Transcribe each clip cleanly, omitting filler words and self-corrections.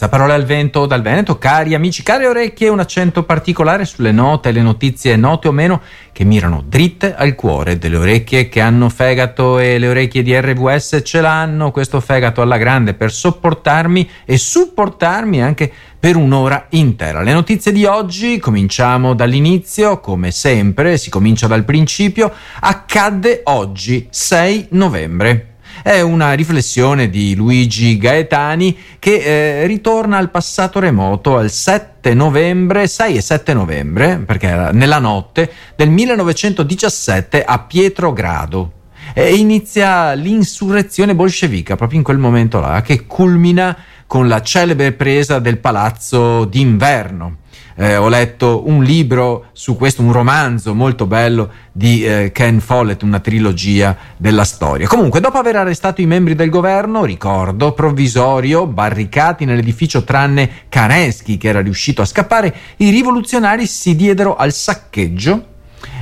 Da parole al vento dal Veneto, cari amici, care orecchie, un accento particolare sulle note, le notizie note o meno che mirano dritte al cuore delle orecchie che hanno fegato, e le orecchie di RWS ce l'hanno questo fegato alla grande per sopportarmi e supportarmi anche per un'ora intera. Le notizie di oggi, cominciamo dall'inizio, come sempre, si comincia dal principio. Accadde oggi, 6 novembre. È una riflessione di Luigi Gaetani che ritorna al passato remoto, al 7 novembre, 6 e 7 novembre, perché era nella notte del 1917 a Pietrogrado, e inizia l'insurrezione bolscevica proprio in quel momento là, che culmina con la celebre presa del palazzo d'inverno. Ho letto un libro su questo, un romanzo molto bello di Ken Follett, una trilogia della storia. Comunque, dopo aver arrestato i membri del governo, ricordo, provvisorio, barricati nell'edificio tranne Kerensky, che era riuscito a scappare, i rivoluzionari si diedero al saccheggio.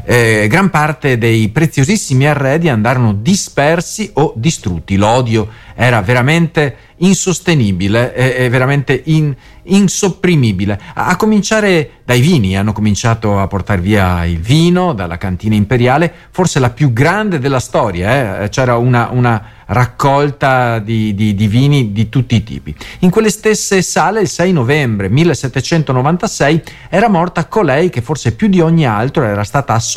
Gran parte dei preziosissimi arredi andarono dispersi o distrutti. L'odio era veramente insostenibile e veramente insopprimibile, a cominciare dai vini. Hanno cominciato a portare via il vino dalla cantina imperiale, forse la più grande della storia, c'era una raccolta di vini di tutti i tipi. In quelle stesse sale, il 6 novembre 1796, era morta colei che forse più di ogni altro era stata associata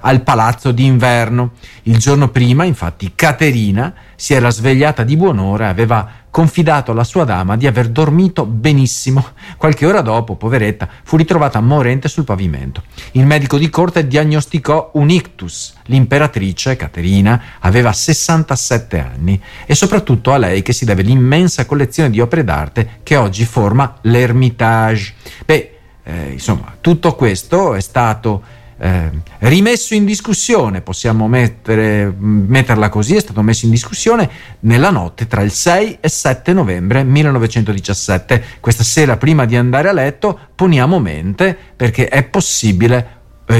al palazzo d'inverno. Il giorno prima, infatti, Caterina si era svegliata di buon'ora e aveva confidato alla sua dama di aver dormito benissimo. Qualche ora dopo, poveretta, fu ritrovata morente sul pavimento. Il medico di corte diagnosticò un ictus. L'imperatrice Caterina aveva 67 anni, e soprattutto a lei che si deve l'immensa collezione di opere d'arte che oggi forma l'Ermitage. Insomma, tutto questo è stato rimesso in discussione, possiamo metterla così, è stato messo in discussione nella notte tra il 6 e 7 novembre 1917. Questa sera, prima di andare a letto, poniamo mente, perché è possibile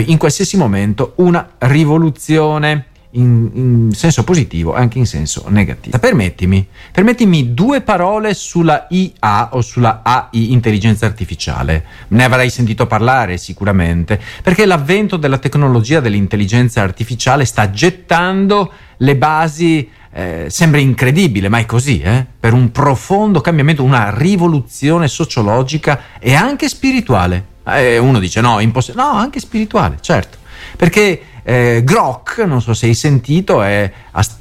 in qualsiasi momento una rivoluzione in senso positivo e anche in senso negativo. Permettimi due parole sulla IA o sulla AI, intelligenza artificiale. Ne avrai sentito parlare sicuramente, perché l'avvento della tecnologia dell'intelligenza artificiale sta gettando le basi, sembra incredibile ma è così, per un profondo cambiamento, una rivoluzione sociologica e anche spirituale. Uno dice no, impossibile, no, anche spirituale, certo, perché Grok, non so se hai sentito, è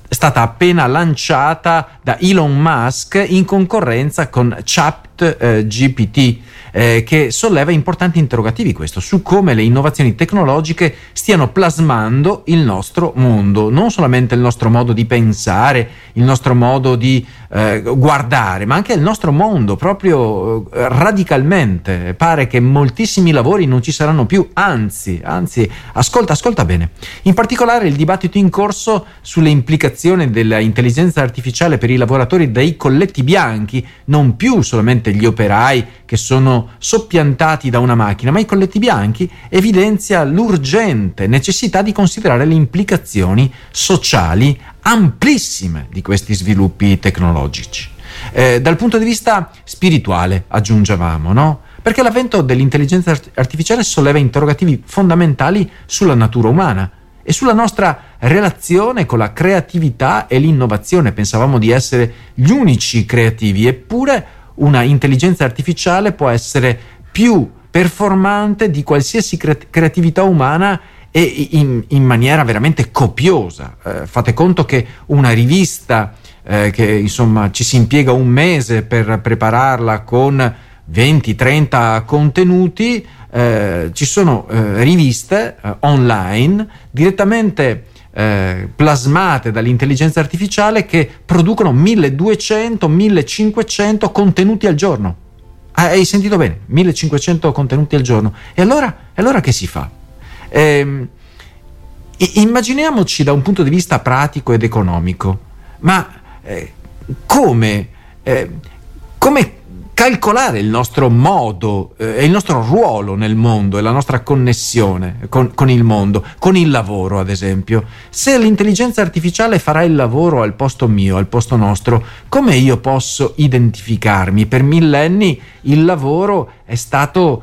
stata appena lanciata da Elon Musk in concorrenza con Chat GPT, che solleva importanti interrogativi, questo, su come le innovazioni tecnologiche stiano plasmando il nostro mondo, non solamente il nostro modo di pensare, il nostro modo di guardare, ma anche il nostro mondo proprio radicalmente. Pare che moltissimi lavori non ci saranno più, anzi, ascolta bene. In particolare il dibattito in corso sulle implicazioni dell'intelligenza artificiale per i lavoratori dei colletti bianchi, non più solamente gli operai che sono soppiantati da una macchina, ma i colletti bianchi, evidenzia l'urgente necessità di considerare le implicazioni sociali amplissime di questi sviluppi tecnologici. Dal punto di vista spirituale, aggiungevamo, no? Perché l'avvento dell'intelligenza artificiale solleva interrogativi fondamentali sulla natura umana e sulla nostra relazione con la creatività e l'innovazione. Pensavamo di essere gli unici creativi, eppure una intelligenza artificiale può essere più performante di qualsiasi creatività umana, e in maniera veramente copiosa. Fate conto che una rivista che insomma ci si impiega un mese per prepararla con 20-30 contenuti, ci sono riviste online direttamente plasmate dall'intelligenza artificiale che producono 1200-1500 contenuti al giorno. Hai sentito bene? 1500 contenuti al giorno. E allora che si fa? Immaginiamoci da un punto di vista pratico ed economico, ma come calcolare il nostro modo e il nostro ruolo nel mondo e la nostra connessione con il mondo, con il lavoro ad esempio. Se l'intelligenza artificiale farà il lavoro al posto mio, al posto nostro, come io posso identificarmi? Per millenni il lavoro è stato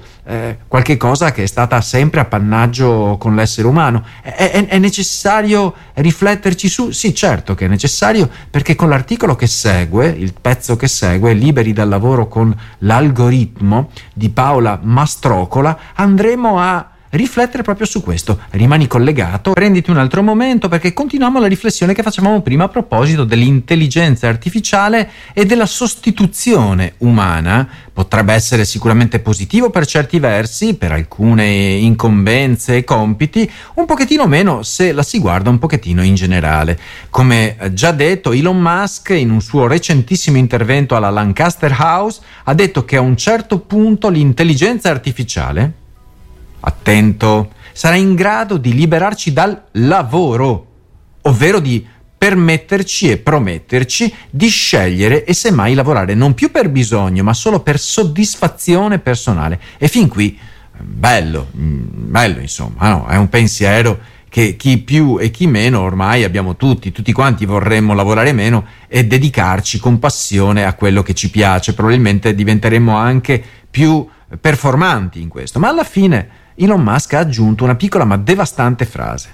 qualche cosa che è stata sempre appannaggio con l'essere umano. È necessario rifletterci su? Sì, certo che è necessario, perché con l'articolo che segue, il pezzo che segue, Liberi dal lavoro con l'algoritmo di Paola Mastrocola, andremo a riflettere proprio su questo. Rimani collegato, prenditi un altro momento, perché continuiamo la riflessione che facevamo prima a proposito dell'intelligenza artificiale e della sostituzione umana. Potrebbe essere sicuramente positivo per certi versi, per alcune incombenze e compiti, un pochettino meno se la si guarda un pochettino in generale. Come già detto, Elon Musk in un suo recentissimo intervento alla Lancaster House ha detto che a un certo punto l'intelligenza artificiale, attento, sarà in grado di liberarci dal lavoro, ovvero di permetterci e prometterci di scegliere e semmai lavorare non più per bisogno, ma solo per soddisfazione personale. E fin qui, bello insomma, no? È un pensiero che chi più e chi meno ormai abbiamo tutti quanti, vorremmo lavorare meno e dedicarci con passione a quello che ci piace. Probabilmente diventeremo anche più performanti in questo, ma alla fine Elon Musk ha aggiunto una piccola ma devastante frase.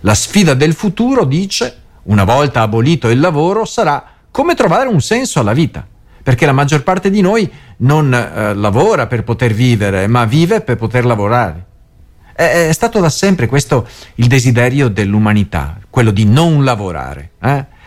La sfida del futuro, dice, una volta abolito il lavoro, sarà come trovare un senso alla vita, perché la maggior parte di noi non lavora per poter vivere, ma vive per poter lavorare. È stato da sempre questo il desiderio dell'umanità, quello di non lavorare,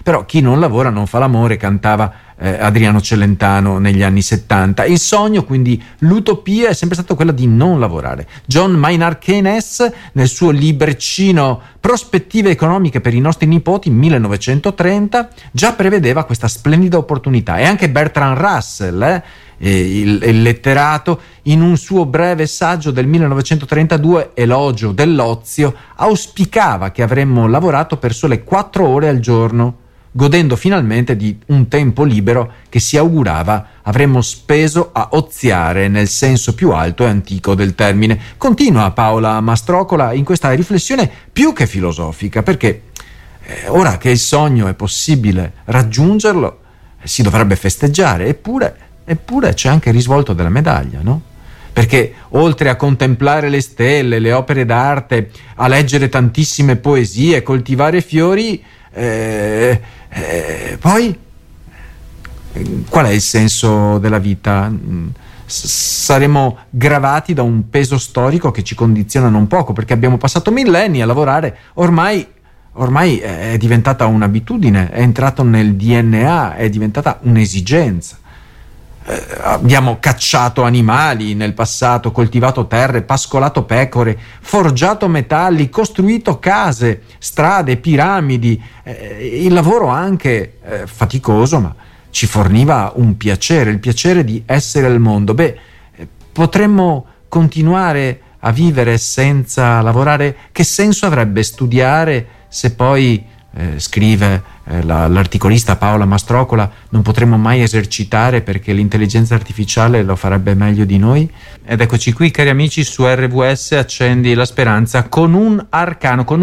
Però chi non lavora non fa l'amore, cantava Adriano Celentano negli anni 70. Il sogno, quindi l'utopia, è sempre stata quella di non lavorare. John Maynard Keynes, nel suo libricino Prospettive economiche per i nostri nipoti, 1930, già prevedeva questa splendida opportunità. E anche Bertrand Russell, il letterato, in un suo breve saggio del 1932, Elogio dell'ozio, auspicava che avremmo lavorato per sole 4 ore al giorno, godendo finalmente di un tempo libero che si augurava avremmo speso a oziare nel senso più alto e antico del termine. Continua Paola Mastrocola in questa riflessione più che filosofica, perché ora che il sogno è possibile raggiungerlo, si dovrebbe festeggiare, eppure c'è anche il risvolto della medaglia, no? Perché oltre a contemplare le stelle, le opere d'arte, a leggere tantissime poesie, coltivare fiori, poi qual è il senso della vita? Saremo gravati da un peso storico che ci condiziona non poco, perché abbiamo passato millenni a lavorare, ormai è diventata un'abitudine, è entrato nel DNA, è diventata un'esigenza. Abbiamo cacciato animali nel passato, coltivato terre, pascolato pecore, forgiato metalli, costruito case, strade, piramidi. Il lavoro anche faticoso, ma ci forniva un piacere, il piacere di essere al mondo. Potremmo continuare a vivere senza lavorare? Che senso avrebbe studiare se poi, scrive l'articolista Paola Mastrocola, non potremmo mai esercitare perché l'intelligenza artificiale lo farebbe meglio di noi? Ed eccoci qui, cari amici, su RVS Accendi la Speranza con un arcano, con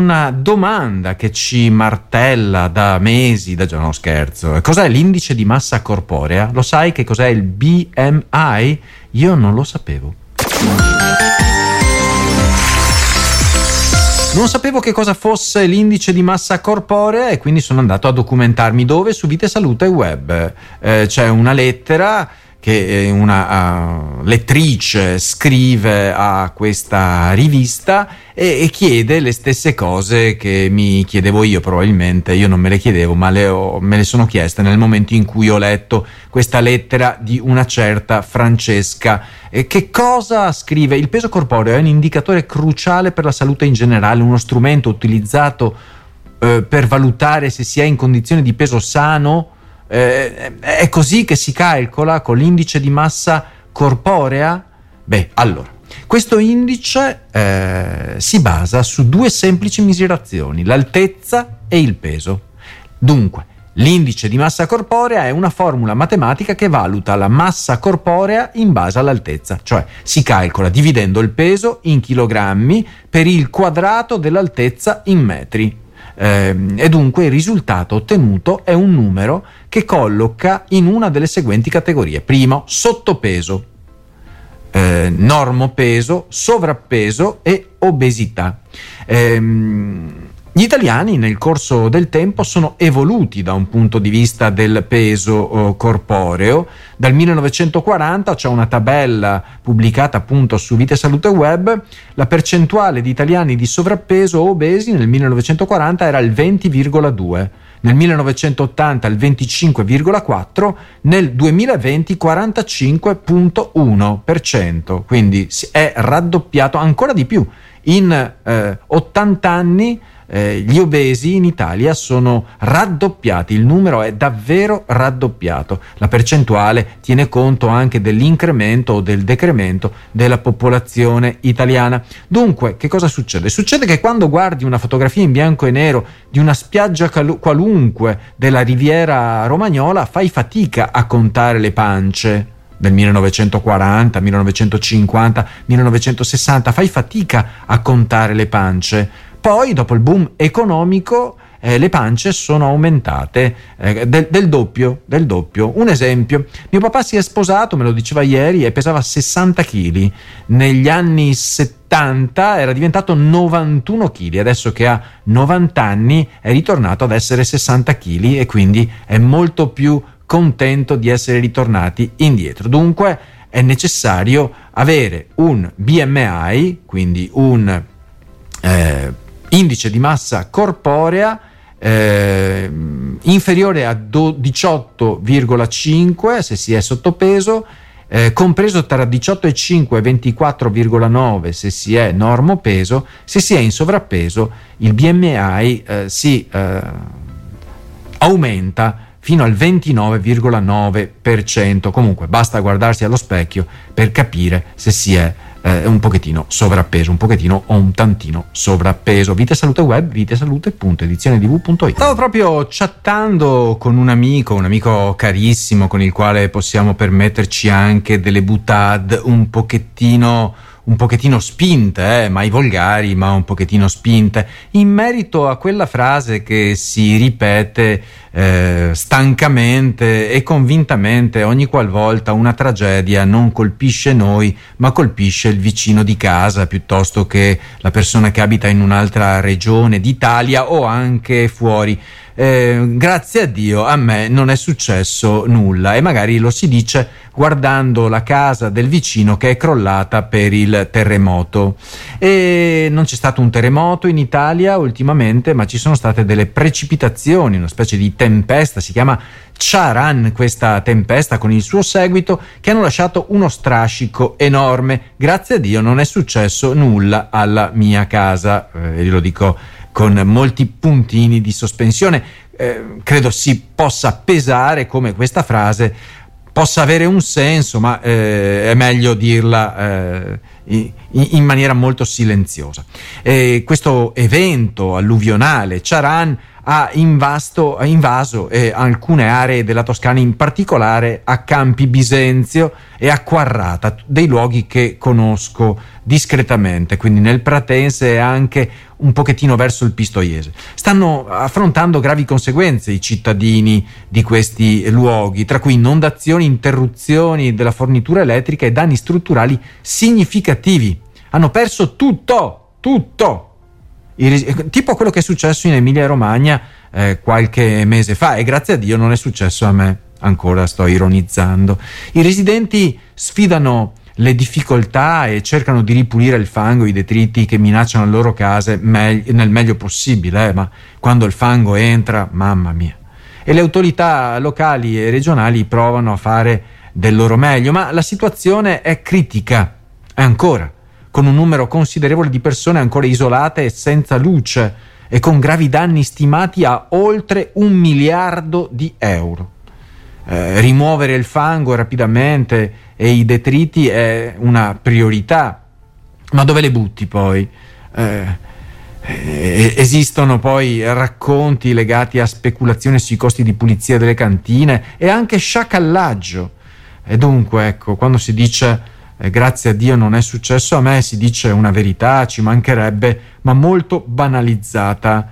una domanda che ci martella da mesi, no scherzo. Cos'è l'indice di massa corporea? Lo sai che cos'è il BMI? Io non lo sapevo. Non sapevo che cosa fosse l'indice di massa corporea e quindi sono andato a documentarmi. Dove? Su Vita salute web. C'è una lettera che una lettrice scrive a questa rivista e chiede le stesse cose che mi chiedevo io. Probabilmente io non me le chiedevo, ma me le sono chieste nel momento in cui ho letto questa lettera di una certa Francesca. Che cosa scrive? Il peso corporeo è un indicatore cruciale per la salute in generale, uno strumento utilizzato per valutare se si è in condizione di peso sano. È così che si calcola con l'indice di massa corporea? Allora, questo indice si basa su 2 semplici misurazioni, l'altezza e il peso. Dunque, L'indice di massa corporea è una formula matematica che valuta la massa corporea in base all'altezza, cioè si calcola dividendo il peso in chilogrammi per il quadrato dell'altezza in metri. E dunque il risultato ottenuto è un numero che colloca in una delle seguenti categorie: primo, sottopeso, normopeso, sovrappeso e obesità. Gli italiani nel corso del tempo sono evoluti da un punto di vista del peso corporeo. Dal 1940 c'è una tabella pubblicata appunto su Vita Salute Web. La percentuale di italiani di sovrappeso o obesi nel 1940 era il 20,2%. Nel 1980 il 25,4%, nel 2020 45,1%, quindi è raddoppiato ancora di più. In 80 anni gli obesi in Italia sono raddoppiati, il numero è davvero raddoppiato. La percentuale tiene conto anche dell'incremento o del decremento della popolazione italiana. Dunque, che cosa succede? Succede che quando guardi una fotografia in bianco e nero di una spiaggia qualunque della riviera romagnola, fai fatica a contare le pance del 1940, 1950, 1960, fai fatica a contare le pance. Poi, dopo il boom economico, le pance sono aumentate del doppio. Un esempio: mio papà si è sposato, me lo diceva ieri, e pesava 60 kg. Negli anni 70 era diventato 91 kg, adesso che ha 90 anni è ritornato ad essere 60 kg e quindi è molto più contento di essere ritornati indietro. Dunque è necessario avere un BMI, quindi un indice di massa corporea inferiore a 18,5 se si è sottopeso, compreso tra 18,5 e 24,9 se si è normopeso. Se si è in sovrappeso il BMI si aumenta fino al 29,9%. Comunque basta guardarsi allo specchio per capire se si è un pochettino sovrappeso, un pochettino o un tantino sovrappeso. Vita Salute Web, vitasalute.edizionedv.it. Stavo proprio chattando con un amico carissimo con il quale possiamo permetterci anche delle butade un pochettino spinte, mai volgari, ma un pochettino spinte, in merito a quella frase che si ripete stancamente e convintamente ogni qualvolta una tragedia non colpisce noi, ma colpisce il vicino di casa, piuttosto che la persona che abita in un'altra regione d'Italia o anche fuori. Grazie a Dio a me non è successo nulla, e magari lo si dice guardando la casa del vicino che è crollata per il terremoto. E non c'è stato un terremoto in Italia ultimamente, ma ci sono state delle precipitazioni, una specie di tempesta, si chiama Charan questa tempesta con il suo seguito, che hanno lasciato uno strascico enorme. Grazie a Dio non è successo nulla alla mia casa, glielo dico con molti puntini di sospensione. Credo si possa pesare come questa frase possa avere un senso, ma è meglio dirla in maniera molto silenziosa. Questo evento alluvionale, Charan, ha invaso alcune aree della Toscana, in particolare a Campi Bisenzio e a Quarrata, dei luoghi che conosco discretamente, quindi nel Pratense e anche un pochettino verso il Pistoiese. Stanno affrontando gravi conseguenze i cittadini di questi luoghi, tra cui inondazioni, interruzioni della fornitura elettrica e danni strutturali significativi. Hanno perso tutto. Tipo quello che è successo in Emilia-Romagna qualche mese fa, e grazie a Dio non è successo a me, ancora sto ironizzando. I residenti sfidano le difficoltà e cercano di ripulire il fango e i detriti che minacciano le loro case nel meglio possibile, ma quando il fango entra, mamma mia. E le autorità locali e regionali provano a fare del loro meglio, ma la situazione è critica, è ancora, con un numero considerevole di persone ancora isolate e senza luce, e con gravi danni stimati a oltre 1 miliardo di euro. Rimuovere il fango rapidamente e i detriti è una priorità, ma dove le butti poi? Esistono poi racconti legati a speculazione sui costi di pulizia delle cantine e anche sciacallaggio. E dunque, ecco, quando si dice grazie a Dio non è successo a me, si dice una verità, ci mancherebbe, ma molto banalizzata,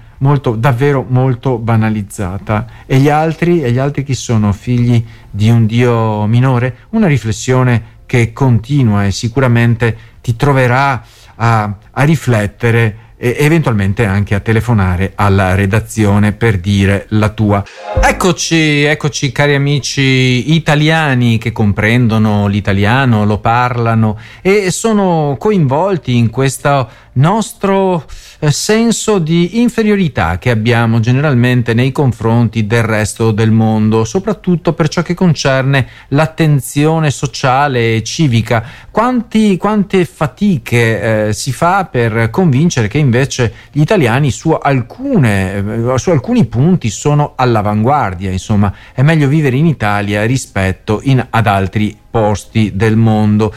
davvero molto banalizzata. E gli altri? E gli altri chi sono? Figli di un Dio minore? Una riflessione che continua e sicuramente ti troverà a riflettere e eventualmente anche a telefonare alla redazione per dire la tua. Eccoci cari amici italiani che comprendono l'italiano, lo parlano e sono coinvolti in questo nostro senso di inferiorità che abbiamo generalmente nei confronti del resto del mondo, soprattutto per ciò che concerne l'attenzione sociale e civica. Quante fatiche si fa per convincere che invece gli italiani su alcuni punti sono all'avanguardia. Insomma, è meglio vivere in Italia rispetto ad altri posti del mondo.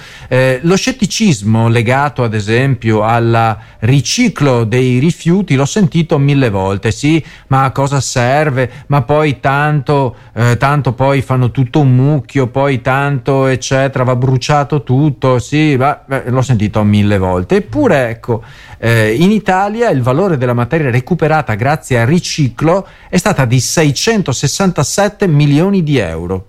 Lo scetticismo legato ad esempio al riciclo dei rifiuti l'ho sentito mille volte. Sì, ma a cosa serve? Ma poi tanto poi fanno tutto un mucchio, poi tanto eccetera, va bruciato tutto. Sì, l'ho sentito mille volte. Eppure ecco, in Italia il valore della materia recuperata grazie al riciclo è stata di 667 milioni di euro.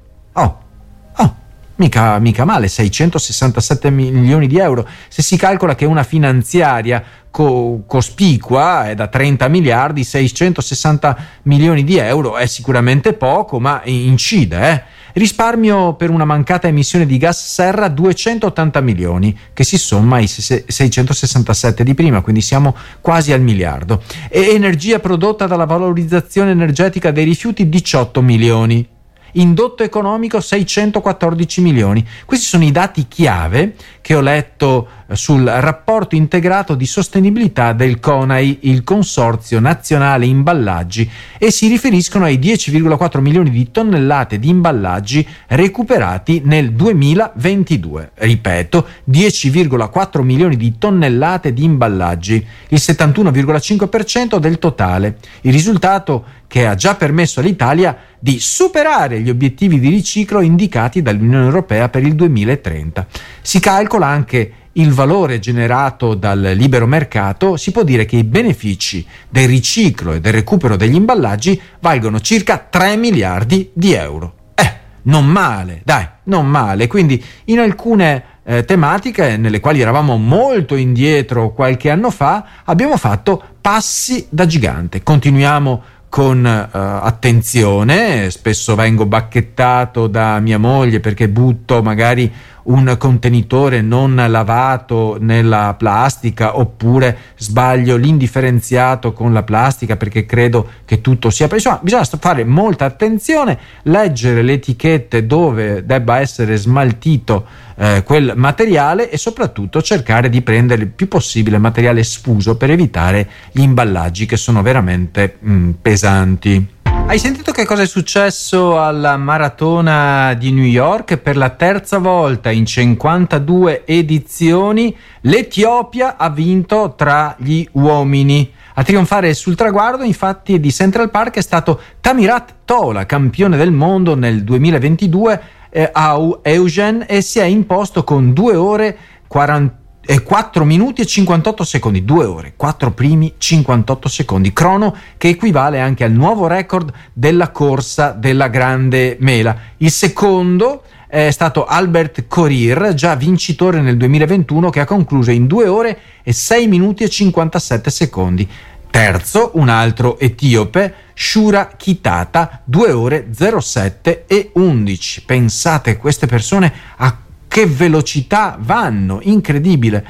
Mica male, 667 milioni di euro. Se si calcola che una finanziaria cospicua è da 30 miliardi, 660 milioni di euro è sicuramente poco, ma incide. Risparmio per una mancata emissione di gas serra 280 milioni, che si somma ai 667 di prima, quindi siamo quasi al miliardo. E energia prodotta dalla valorizzazione energetica dei rifiuti 18 milioni. Indotto economico 614 milioni. Questi sono i dati chiave che ho letto sul rapporto integrato di sostenibilità del CONAI, il Consorzio Nazionale Imballaggi, e si riferiscono ai 10,4 milioni di tonnellate di imballaggi recuperati nel 2022. Ripeto, 10,4 milioni di tonnellate di imballaggi, il 71,5% del totale. Il risultato che ha già permesso all'Italia di superare gli obiettivi di riciclo indicati dall'Unione Europea per il 2030. Si calcola anche il valore generato dal libero mercato. Si può dire che i benefici del riciclo e del recupero degli imballaggi valgono circa 3 miliardi di euro. Non male, dai, non male. Quindi in alcune tematiche nelle quali eravamo molto indietro qualche anno fa abbiamo fatto passi da gigante. Continuiamo con attenzione. Spesso vengo bacchettato da mia moglie perché butto magari un contenitore non lavato nella plastica, oppure sbaglio l'indifferenziato con la plastica perché credo che tutto sia... Insomma, bisogna fare molta attenzione, leggere le etichette dove debba essere smaltito quel materiale e soprattutto cercare di prendere il più possibile materiale sfuso per evitare gli imballaggi che sono veramente pesanti. Hai sentito che cosa è successo alla maratona di New York? Per la terza volta in 52 edizioni l'Etiopia ha vinto tra gli uomini. A trionfare sul traguardo, infatti, di Central Park è stato Tamirat Tola, campione del mondo nel 2022 a Eugen, e si è imposto con 2 ore e 4 minuti e 58 secondi, 2 ore, 4 primi, 58 secondi, crono che equivale anche al nuovo record della corsa della Grande Mela. Il secondo è stato Albert Korir, già vincitore nel 2021, che ha concluso in 2 ore e 6 minuti e 57 secondi. Terzo, un altro etiope, Shura Kitata, 2 ore 07 e 11. Pensate, queste persone a che velocità vanno, incredibile.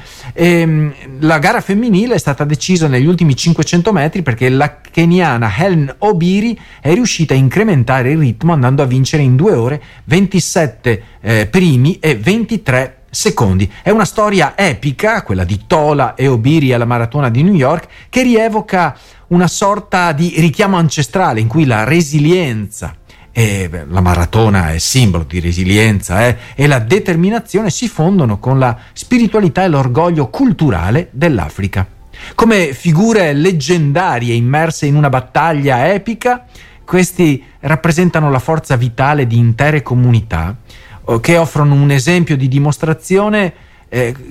La gara femminile è stata decisa negli ultimi 500 metri perché la keniana Helen Obiri è riuscita a incrementare il ritmo andando a vincere in 2 ore 27 primi e 23 secondi. È una storia epica, quella di Tola e Obiri alla maratona di New York, che rievoca una sorta di richiamo ancestrale in cui la resilienza... la maratona è simbolo di resilienza e la determinazione si fondono con la spiritualità e l'orgoglio culturale dell'Africa. Come figure leggendarie immerse in una battaglia epica, questi rappresentano la forza vitale di intere comunità che offrono un esempio di dimostrazione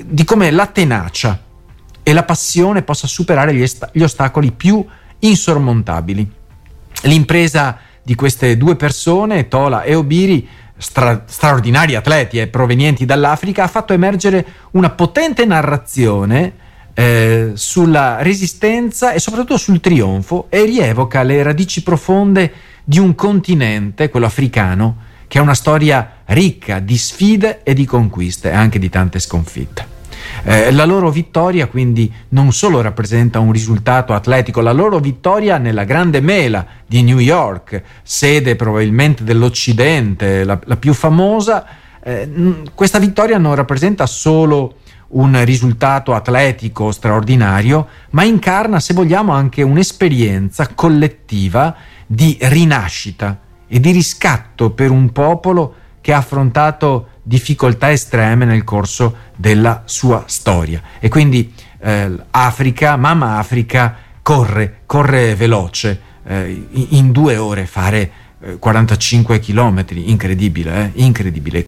di come la tenacia e la passione possa superare gli ostacoli più insormontabili. L'impresa di queste due persone, Tola e Obiri, straordinari atleti provenienti dall'Africa, ha fatto emergere una potente narrazione sulla resistenza e soprattutto sul trionfo, e rievoca le radici profonde di un continente, quello africano, che ha una storia ricca di sfide e di conquiste e anche di tante sconfitte. La loro vittoria quindi non solo rappresenta un risultato atletico, la loro vittoria nella grande mela di New York, sede probabilmente dell'Occidente, la più famosa, questa vittoria non rappresenta solo un risultato atletico straordinario, ma incarna, se vogliamo, anche un'esperienza collettiva di rinascita e di riscatto per un popolo che ha affrontato difficoltà estreme nel corso della sua storia. E quindi Africa, mamma Africa, corre veloce, in 2 ore fare 45 chilometri, incredibile.